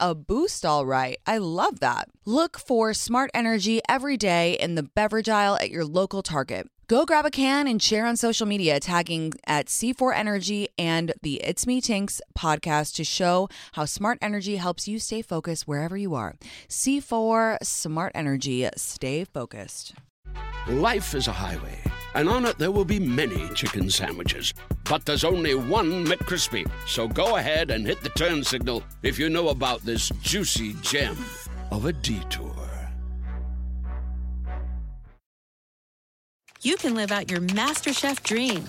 a boost, all right. I love that. Look for Smart Energy every day in the beverage aisle at your local Target. Go grab a can and share on social media, tagging at C4 Energy and the It's Me Tinx podcast to show how Smart Energy helps you stay focused wherever you are. C4 Smart Energy. Stay focused. Life is a highway, and on it there will be many chicken sandwiches. But there's only one McCrispy, so go ahead and hit the turn signal if you know about this juicy gem of a detour. You can live out your MasterChef dream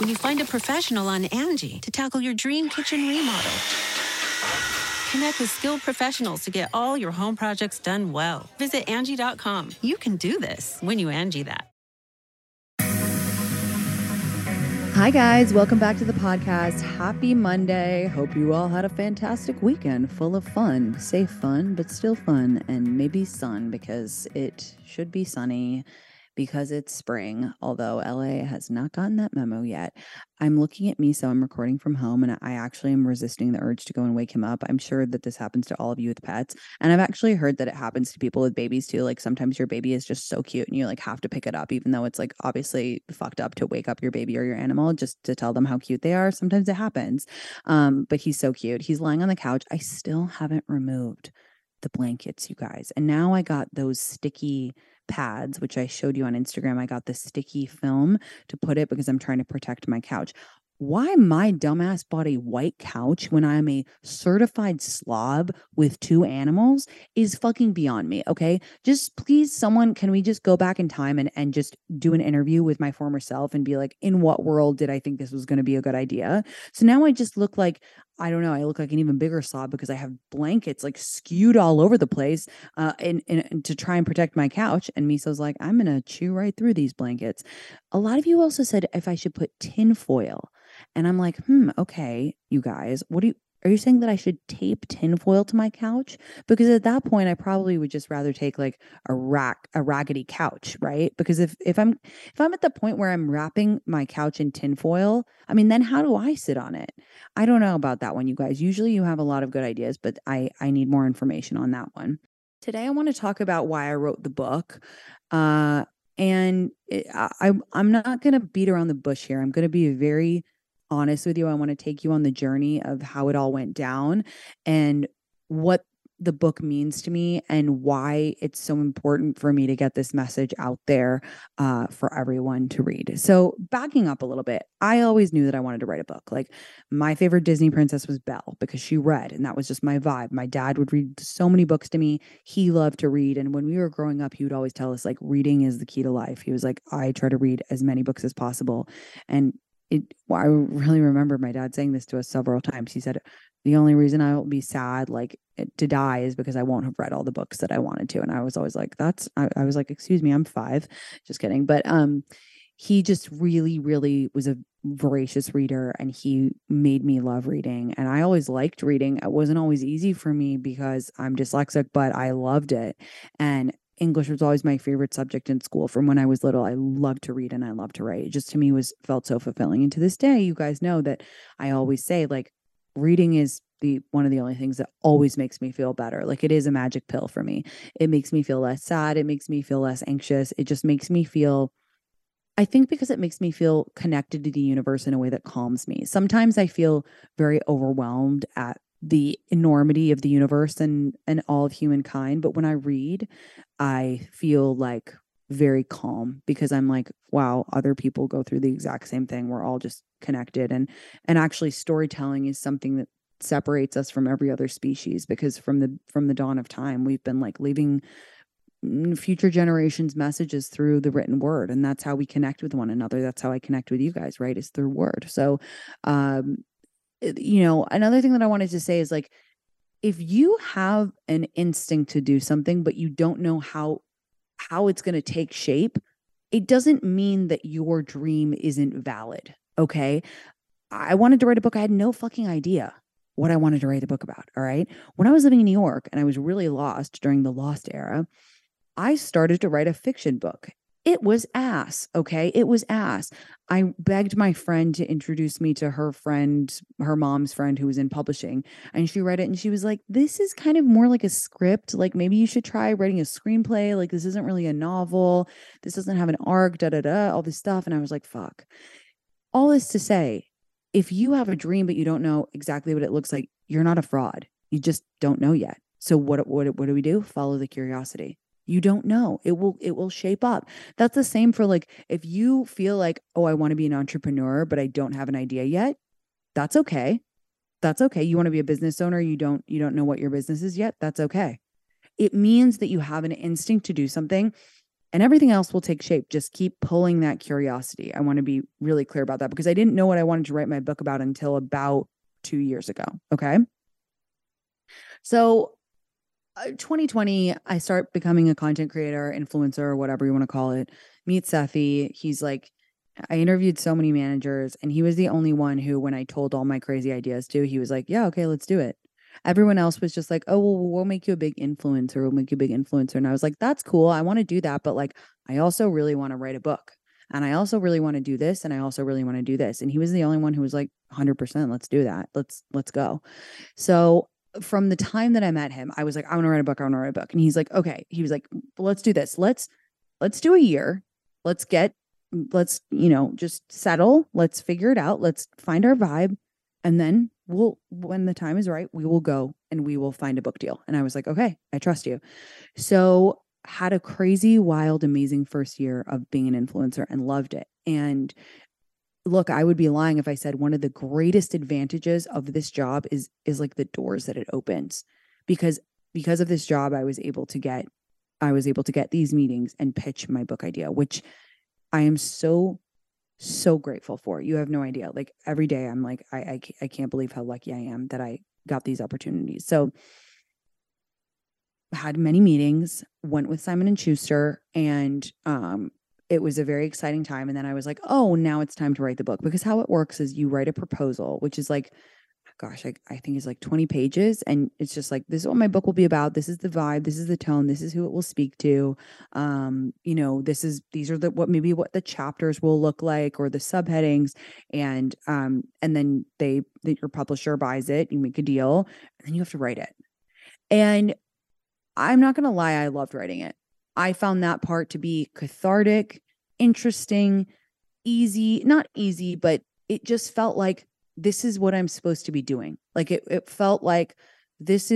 when you find a professional on Angie to tackle your dream kitchen remodel. Connect with skilled professionals to get all your home projects done well. Visit Angie.com. You can do this when you Angie that. Hi guys, welcome back to the podcast. Happy Monday. Hope you all had a fantastic weekend full of fun. Safe fun, but still fun, and maybe sun because it should be sunny because it's spring, although LA has not gotten that memo yet. I'm looking at me, so I'm recording from home, and I actually am resisting the urge to go and wake him up. I'm sure that this happens to all of you with pets, and I've actually heard that it happens to people with babies too. Like sometimes your baby is just so cute and you like have to pick it up, even though it's like obviously fucked up to wake up your baby or your animal just to tell them how cute they are. Sometimes it happens, but he's so cute. He's lying on the couch. I still haven't removed the blankets, you guys, and now I got those sticky pads, which I showed you on Instagram. I got the sticky film to put it because I'm trying to protect my couch. Why my dumbass bought a white couch when I'm a certified slob with two animals is fucking beyond me, okay? Just please, someone, can we just go back in time and just do an interview with my former self and be like, in what world did I think this was going to be a good idea? So now I just look like, I don't know, I look like an even bigger slob because I have blankets like skewed all over the place and to try and protect my couch. And Miso's like, I'm going to chew right through these blankets. A lot of you also said if I should put tin foil. And I'm like, okay, you guys, are you saying that I should tape tinfoil to my couch? Because at that point, I probably would just rather take like a raggedy couch, right? Because if I'm at the point where I'm wrapping my couch in tinfoil, I mean, then how do I sit on it? I don't know about that one, you guys. Usually you have a lot of good ideas, but I need more information on that one. Today, I want to talk about why I wrote the book. I'm not going to beat around the bush here. I'm going to be very honest with you. I want to take you on the journey of how it all went down and what the book means to me and why it's so important for me to get this message out there for everyone to read. So backing up a little bit, I always knew that I wanted to write a book. Like my favorite Disney princess was Belle because she read, and that was just my vibe. My dad would read so many books to me. He loved to read. And when we were growing up, he would always tell us like reading is the key to life. He was like, I try to read as many books as possible. And I really remember my dad saying this to us several times. He said, the only reason I will be sad, like to die, is because I won't have read all the books that I wanted to. And I was always like, I was like, excuse me, I'm five. Just kidding. But he just really, really was a voracious reader, and he made me love reading. And I always liked reading. It wasn't always easy for me because I'm dyslexic, but I loved it. And English was always my favorite subject in school. From when I was little, I loved to read and I loved to write. It just to me felt so fulfilling. And to this day, you guys know that I always say like reading is one of the only things that always makes me feel better. Like it is a magic pill for me. It makes me feel less sad. It makes me feel less anxious. It just makes me feel, I think because it makes me feel connected to the universe in a way that calms me. Sometimes I feel very overwhelmed at the enormity of the universe and all of humankind. But when I read, I feel like very calm because I'm like, wow, other people go through the exact same thing. We're all just connected. And actually storytelling is something that separates us from every other species because from the dawn of time, we've been like leaving future generations' messages through the written word. And that's how we connect with one another. That's how I connect with you guys, right? It's through word. So, you know, another thing that I wanted to say is, like, if you have an instinct to do something, but you don't know how it's going to take shape, it doesn't mean that your dream isn't valid. Okay. I wanted to write a book. I had no fucking idea what I wanted to write a book about. All right. When I was living in New York and I was really lost during the Lost era, I started to write a fiction book. It was ass. Okay. It was ass. I begged my friend to introduce me to her friend, her mom's friend who was in publishing, and she read it and she was like, this is kind of more like a script. Like, maybe you should try writing a screenplay. Like, this isn't really a novel. This doesn't have an arc, all this stuff. And I was like, fuck. All this to say, if you have a dream, but you don't know exactly what it looks like, you're not a fraud. You just don't know yet. So what do we do? Follow the curiosity. You don't know. It will shape up. That's the same for, like, if you feel like, oh, I want to be an entrepreneur, but I don't have an idea yet. That's okay. That's okay. You want to be a business owner. You don't know what your business is yet. That's okay. It means that you have an instinct to do something, and everything else will take shape. Just keep pulling that curiosity. I want to be really clear about that, because I didn't know what I wanted to write my book about until about 2 years ago. Okay. So 2020, I start becoming a content creator, influencer, whatever you want to call it. Meet Sethi. He's like, I interviewed so many managers, and he was the only one who, when I told all my crazy ideas to, he was like, yeah, okay, let's do it. Everyone else was just like, oh, well, we'll make you a big influencer. We'll make you a big influencer. And I was like, that's cool. I want to do that. But, like, I also really want to write a book, and I also really want to do this, and I also really want to do this. And he was the only one who was like, 100%, let's do that. Let's go. So from the time that I met him, I was like, I want to write a book. I want to write a book. And he's like, okay. He was like, let's do this. Let's do a year. Let's you know, just settle. Let's figure it out. Let's find our vibe. And then when the time is right, we will go and we will find a book deal. And I was like, okay, I trust you. So had a crazy, wild, amazing first year of being an influencer and loved it. And look, I would be lying if I said one of the greatest advantages of this job is like the doors that it opens, because of this job, I was able to get these meetings and pitch my book idea, which I am so grateful for. You have no idea. Like, every day I'm like, I can't believe how lucky I am that I got these opportunities. So had many meetings, went with Simon and Schuster, and, it was a very exciting time. And then I was like, oh, now it's time to write the book, because how it works is you write a proposal, which is like, gosh, I think it's like 20 pages. And it's just like, this is what my book will be about. This is the vibe. This is the tone. This is who it will speak to. You know, these are what the chapters will look like, or the subheadings. And then your publisher buys it, you make a deal, and then you have to write it. And I'm not going to lie, I loved writing it. I found that part to be cathartic, interesting, easy, not easy, but it just felt like, this is what I'm supposed to be doing. Like, it felt like this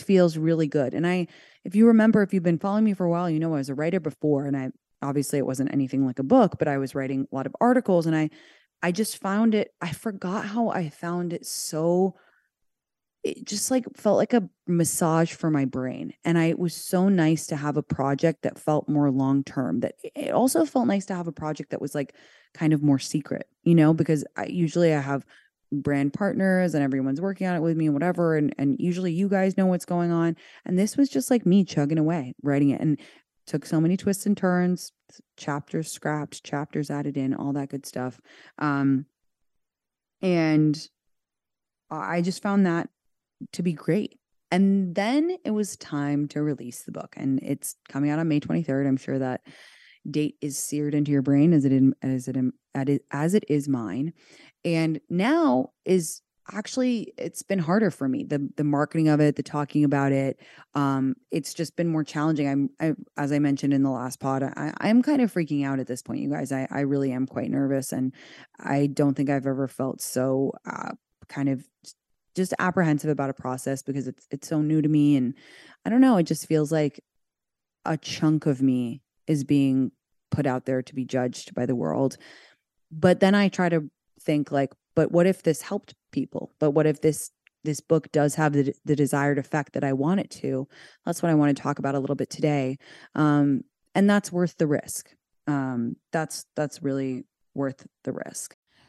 feels really good. And if you remember, if you've been following me for a while, you know, I was a writer before, and obviously it wasn't anything like a book, but I was writing a lot of articles, and I just found it. I forgot how I found it. So it just like felt like a massage for my brain. And it was so nice to have a project that felt more long-term, that it also felt nice to have a project that was like kind of more secret, you know, because I usually have brand partners and everyone's working on it with me and whatever. And usually you guys know what's going on. And this was just like me chugging away, writing it, and took so many twists and turns, chapters scrapped, chapters added in, all that good stuff. And I just found that to be great. And then it was time to release the book, and it's coming out on May 23rd. I'm sure that date is seared into your brain as it is mine. And now is actually, it's been harder for me. The marketing of it, the talking about it, it's just been more challenging. As I mentioned in the last pod, I'm kind of freaking out at this point, you guys. I really am quite nervous, and I don't think I've ever felt so kind of just apprehensive about a process, because it's so new to me. And I don't know, it just feels like a chunk of me is being put out there to be judged by the world. But then I try to think like, but what if this helped people? But what if this this book does have the desired effect that I want it to. That's what I want to talk about a little bit today. And that's worth the risk. That's really worth the risk.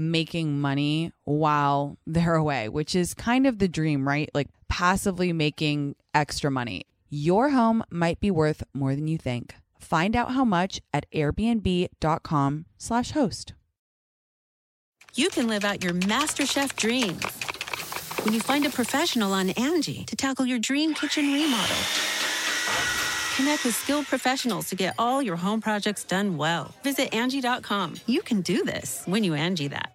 making money while they're away, which is kind of the dream, right? Like passively making extra money. Your home might be worth more than you think. Find out how much at airbnb.com/host. You can live out your MasterChef dreams when you find a professional on Angie to tackle your dream kitchen remodel. Connect with skilled professionals to get all your home projects done well. Visit Angie.com. You can do this when you Angie that.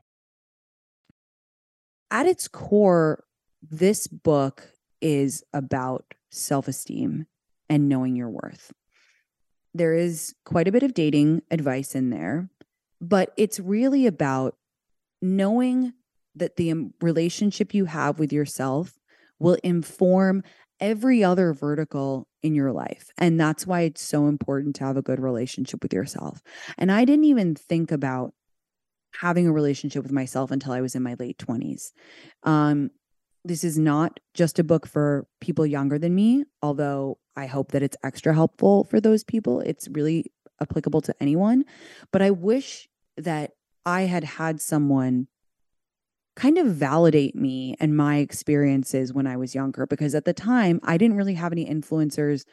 At its core, this book is about self-esteem and knowing your worth. There is quite a bit of dating advice in there, but it's really about knowing that the relationship you have with yourself will inform every other vertical in your life. And that's why it's so important to have a good relationship with yourself. And I didn't even think about having a relationship with myself until I was in my late 20s. This is not just a book for people younger than me, although I hope that it's extra helpful for those people. It's really applicable to anyone. But I wish that I had had someone kind of validate me and my experiences when I was younger, because at the time I didn't really have any influencers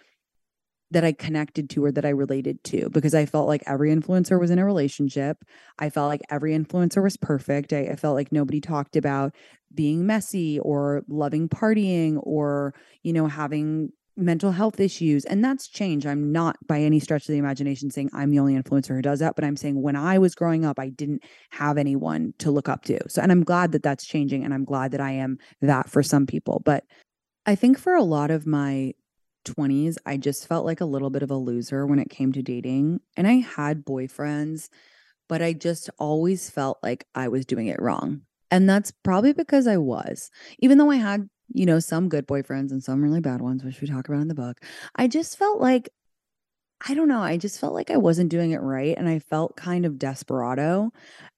that I connected to or that I related to, because I felt like every influencer was in a relationship. I felt like every influencer was perfect. I felt like nobody talked about being messy or loving partying or, you know, having mental health issues. And that's changed. I'm not by any stretch of the imagination saying I'm the only influencer who does that, but I'm saying when I was growing up, I didn't have anyone to look up to. So, and I'm glad that that's changing, and I'm glad that I am that for some people. But I think for a lot of my 20s, I just felt like a little bit of a loser when it came to dating. And I had boyfriends, but I just always felt like I was doing it wrong. And that's probably because I was, even though I had, you know, some good boyfriends and some really bad ones, which we talk about in the book. I just felt like, I don't know, I just felt like I wasn't doing it right. And I felt kind of desperado.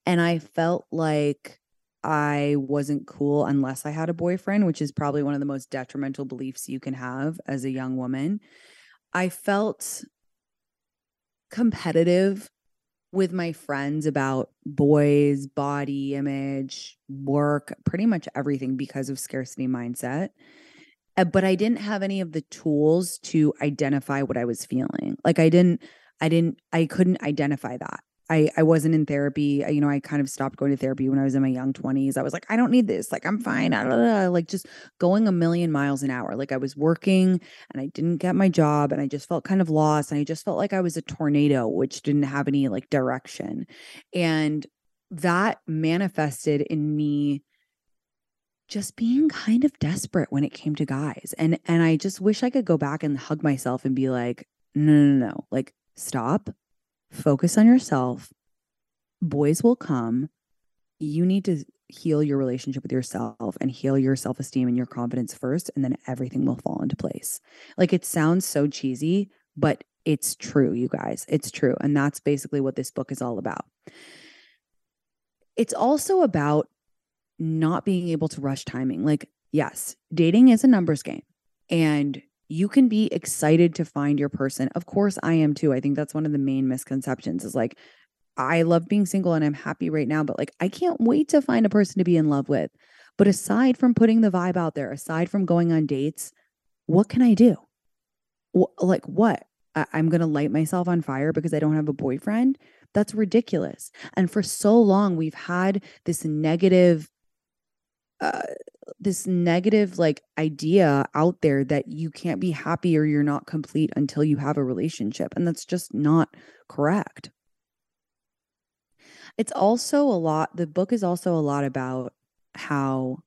And I felt like I wasn't cool unless I had a boyfriend, which is probably one of the most detrimental beliefs you can have as a young woman. I felt competitive with my friends about boys, body image, work, pretty much everything because of scarcity mindset. But I didn't have any of the tools to identify what I was feeling. Like I couldn't identify that. I wasn't in therapy. I kind of stopped going to therapy when I was in my young 20s. I was like, I don't need this. Like, I'm fine. Like just going a million miles an hour. Like I was working and I didn't get my job and I just felt kind of lost. And I just felt like I was a tornado, which didn't have any like direction. And that manifested in me just being kind of desperate when it came to guys. And I just wish I could go back and hug myself and be like, no. Like, stop. Focus on yourself. Boys will come. You need to heal your relationship with yourself and heal your self-esteem and your confidence first, and then everything will fall into place. Like, it sounds so cheesy, but it's true, you guys. It's true. And that's basically what this book is all about. It's also about not being able to rush timing. Like, yes, dating is a numbers game, and you can be excited to find your person. Of course, I am too. I think that's one of the main misconceptions is like, I love being single and I'm happy right now, but like, I can't wait to find a person to be in love with. But aside from putting the vibe out there, aside from going on dates, what can I do? Like what? I'm going to light myself on fire because I don't have a boyfriend? That's ridiculous. And for so long, we've had this negative like idea out there that you can't be happy or you're not complete until you have a relationship. And that's just not correct. The book is also a lot about how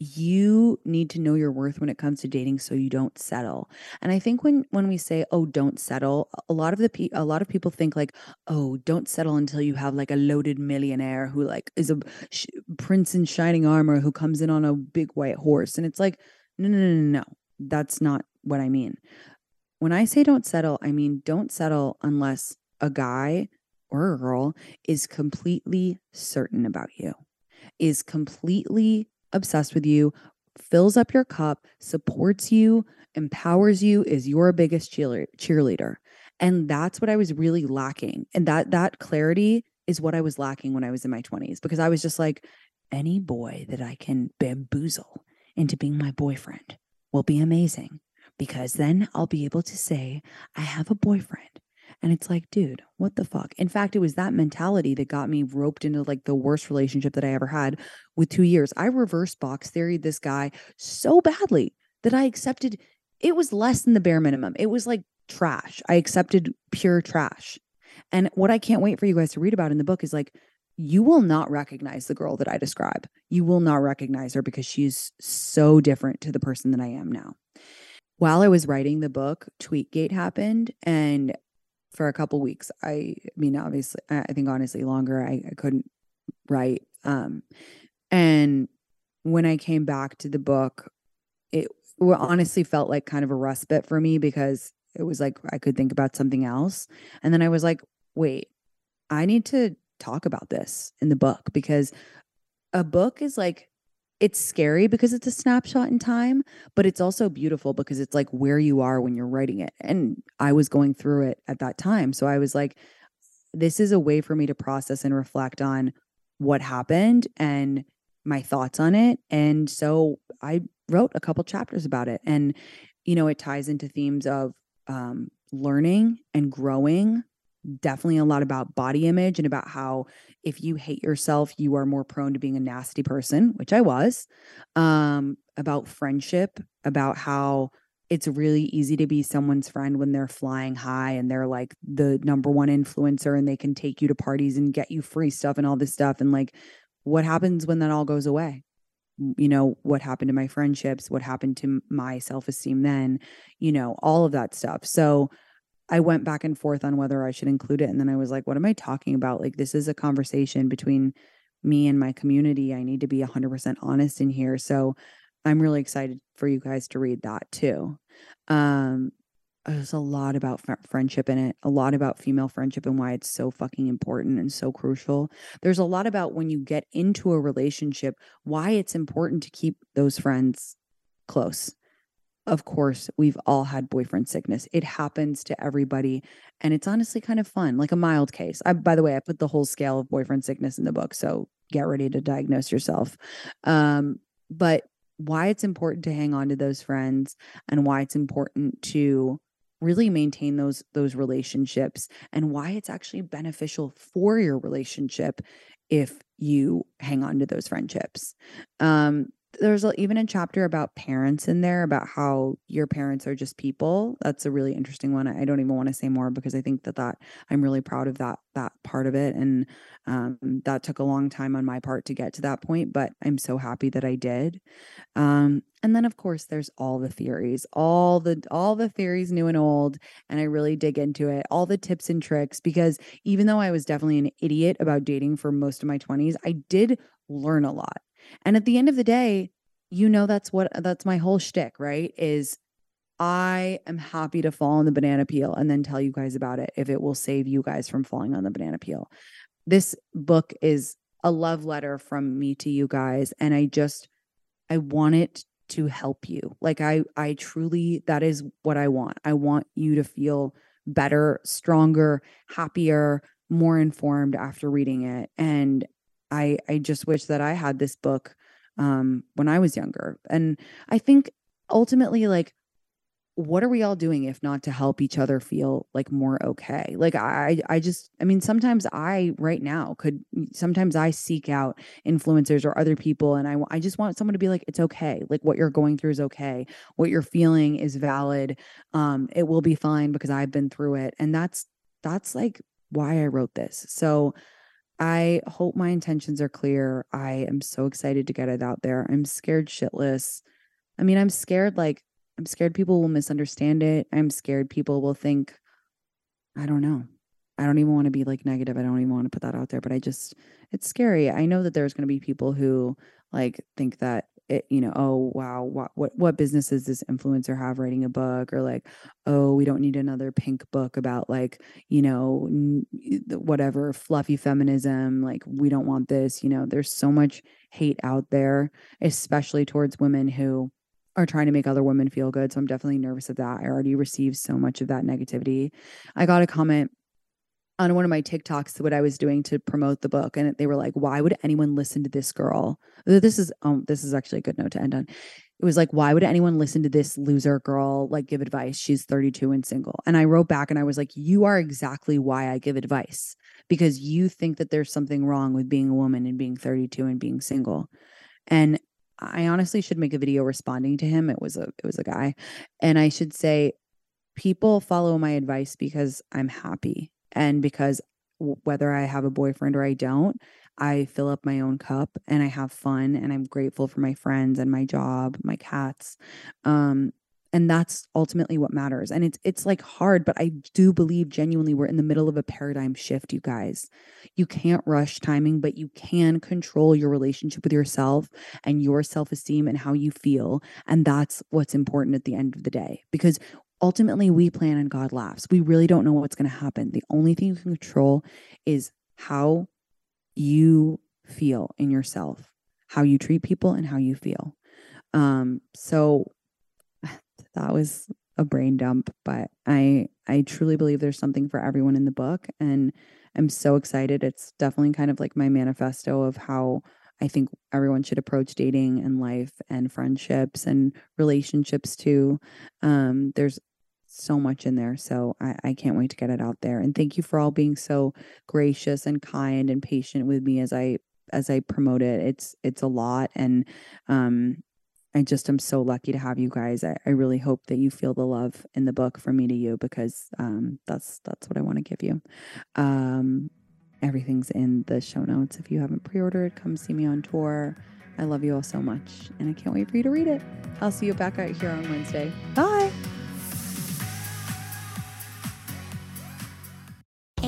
you need to know your worth when it comes to dating so you don't settle. And I think when we say, oh, don't settle, a lot of people think like, oh, don't settle until you have like a loaded millionaire who like is a prince in shining armor who comes in on a big white horse. And it's like, no, that's not what I mean. When I say don't settle, I mean, don't settle unless a guy or a girl is completely certain about you, is completely obsessed with you, fills up your cup, supports you, empowers you, is your biggest cheerleader. And that's what I was really lacking. And that clarity is what I was lacking when I was in my 20s, because I was just like, any boy that I can bamboozle into being my boyfriend will be amazing, because then I'll be able to say, I have a boyfriend. And it's like, dude, what the fuck? In fact, it was that mentality that got me roped into like the worst relationship that I ever had with 2 years. I reverse box theoried this guy so badly that I accepted it was less than the bare minimum. It was like trash. I accepted pure trash. And what I can't wait for you guys to read about in the book is like, you will not recognize the girl that I describe. You will not recognize her because she's so different to the person that I am now. While I was writing the book, Tweetgate happened, and for a couple weeks, I think honestly longer, I couldn't write. And when I came back to the book, it honestly felt like kind of a respite for me, because it was like I could think about something else. And then I was like, wait, I need to talk about this in the book, because a book is like, it's scary because it's a snapshot in time, but it's also beautiful because it's like where you are when you're writing it. And I was going through it at that time. So I was like, this is a way for me to process and reflect on what happened and my thoughts on it. And so I wrote a couple chapters about it. And, you know, it ties into themes of learning and growing. Definitely a lot about body image and about how if you hate yourself, you are more prone to being a nasty person, which I was, about friendship, about how it's really easy to be someone's friend when they're flying high and they're like the number one influencer and they can take you to parties and get you free stuff and all this stuff. And like, what happens when that all goes away? You know, what happened to my friendships? What happened to my self-esteem then? You know, all of that stuff. So I went back and forth on whether I should include it. And then I was like, what am I talking about? Like, this is a conversation between me and my community. I need to be 100% honest in here. So I'm really excited for you guys to read that too. There's a lot about friendship in it, a lot about female friendship and why it's so fucking important and so crucial. There's a lot about when you get into a relationship, why it's important to keep those friends close. Of course, we've all had boyfriend sickness. It happens to everybody. And it's honestly kind of fun, like a mild case. By the way, I put the whole scale of boyfriend sickness in the book, so get ready to diagnose yourself. But why it's important to hang on to those friends and why it's important to really maintain those relationships and why it's actually beneficial for your relationship if you hang on to those friendships. There's even a chapter about parents in there, about how your parents are just people. That's a really interesting one. I don't even want to say more because I think that I'm really proud of that part of it. And that took a long time on my part to get to that point, but I'm so happy that I did. And then of course there's all the theories new and old. And I really dig into it, all the tips and tricks, because even though I was definitely an idiot about dating for most of my 20s, I did learn a lot. And at the end of the day, you know, that's my whole shtick, right? Is I am happy to fall on the banana peel and then tell you guys about it if it will save you guys from falling on the banana peel. This book is a love letter from me to you guys. And I want it to help you. Like I truly, that is what I want. I want you to feel better, stronger, happier, more informed after reading it. And I just wish that I had this book when I was younger. And I think ultimately, like, what are we all doing if not to help each other feel like more okay? Like sometimes I seek out influencers or other people. And I just want someone to be like, it's okay. Like what you're going through is okay. What you're feeling is valid. It will be fine because I've been through it. And that's like why I wrote this. So I hope my intentions are clear. I am so excited to get it out there. I'm scared shitless. I mean, I'm scared people will misunderstand it. I'm scared people will think, I don't know. I don't even want to be like negative. I don't even want to put that out there, but it's scary. I know that there's going to be people who like think that it, you know, oh, wow, what business does this influencer have writing a book? Or like, oh, we don't need another pink book about like, you know, whatever fluffy feminism. Like, we don't want this, you know, there's so much hate out there, especially towards women who are trying to make other women feel good. So I'm definitely nervous of that. I already received so much of that negativity. I got a comment on one of my TikToks, what I was doing to promote the book. And they were like, why would anyone listen to this girl? This is actually a good note to end on. It was like, why would anyone listen to this loser girl? Like, give advice. She's 32 and single. And I wrote back and I was like, you are exactly why I give advice, because you think that there's something wrong with being a woman and being 32 and being single. And I honestly should make a video responding to him. It was a guy. And I should say, people follow my advice because I'm happy. And because whether I have a boyfriend or I don't, I fill up my own cup and I have fun and I'm grateful for my friends and my job, my cats. And that's ultimately what matters. And it's like hard, but I do believe genuinely we're in the middle of a paradigm shift, you guys. You can't rush timing, but you can control your relationship with yourself and your self-esteem and how you feel. And that's what's important at the end of the day, because ultimately, we plan and God laughs. We really don't know what's going to happen. The only thing you can control is how you feel in yourself, how you treat people and how you feel. So that was a brain dump, but I truly believe there's something for everyone in the book, and I'm so excited. It's definitely kind of like my manifesto of how I think everyone should approach dating and life and friendships and relationships too. There's so much in there. So I can't wait to get it out there. And thank you for all being so gracious and kind and patient with me as I promote it. It's a lot. And I just am so lucky to have you guys. I really hope that you feel the love in the book from me to you, because that's what I want to give you. Everything's in the show notes. If you haven't pre-ordered, come see me on tour. I love you all so much, and I can't wait for you to read it. I'll see you back out here on Wednesday. Bye.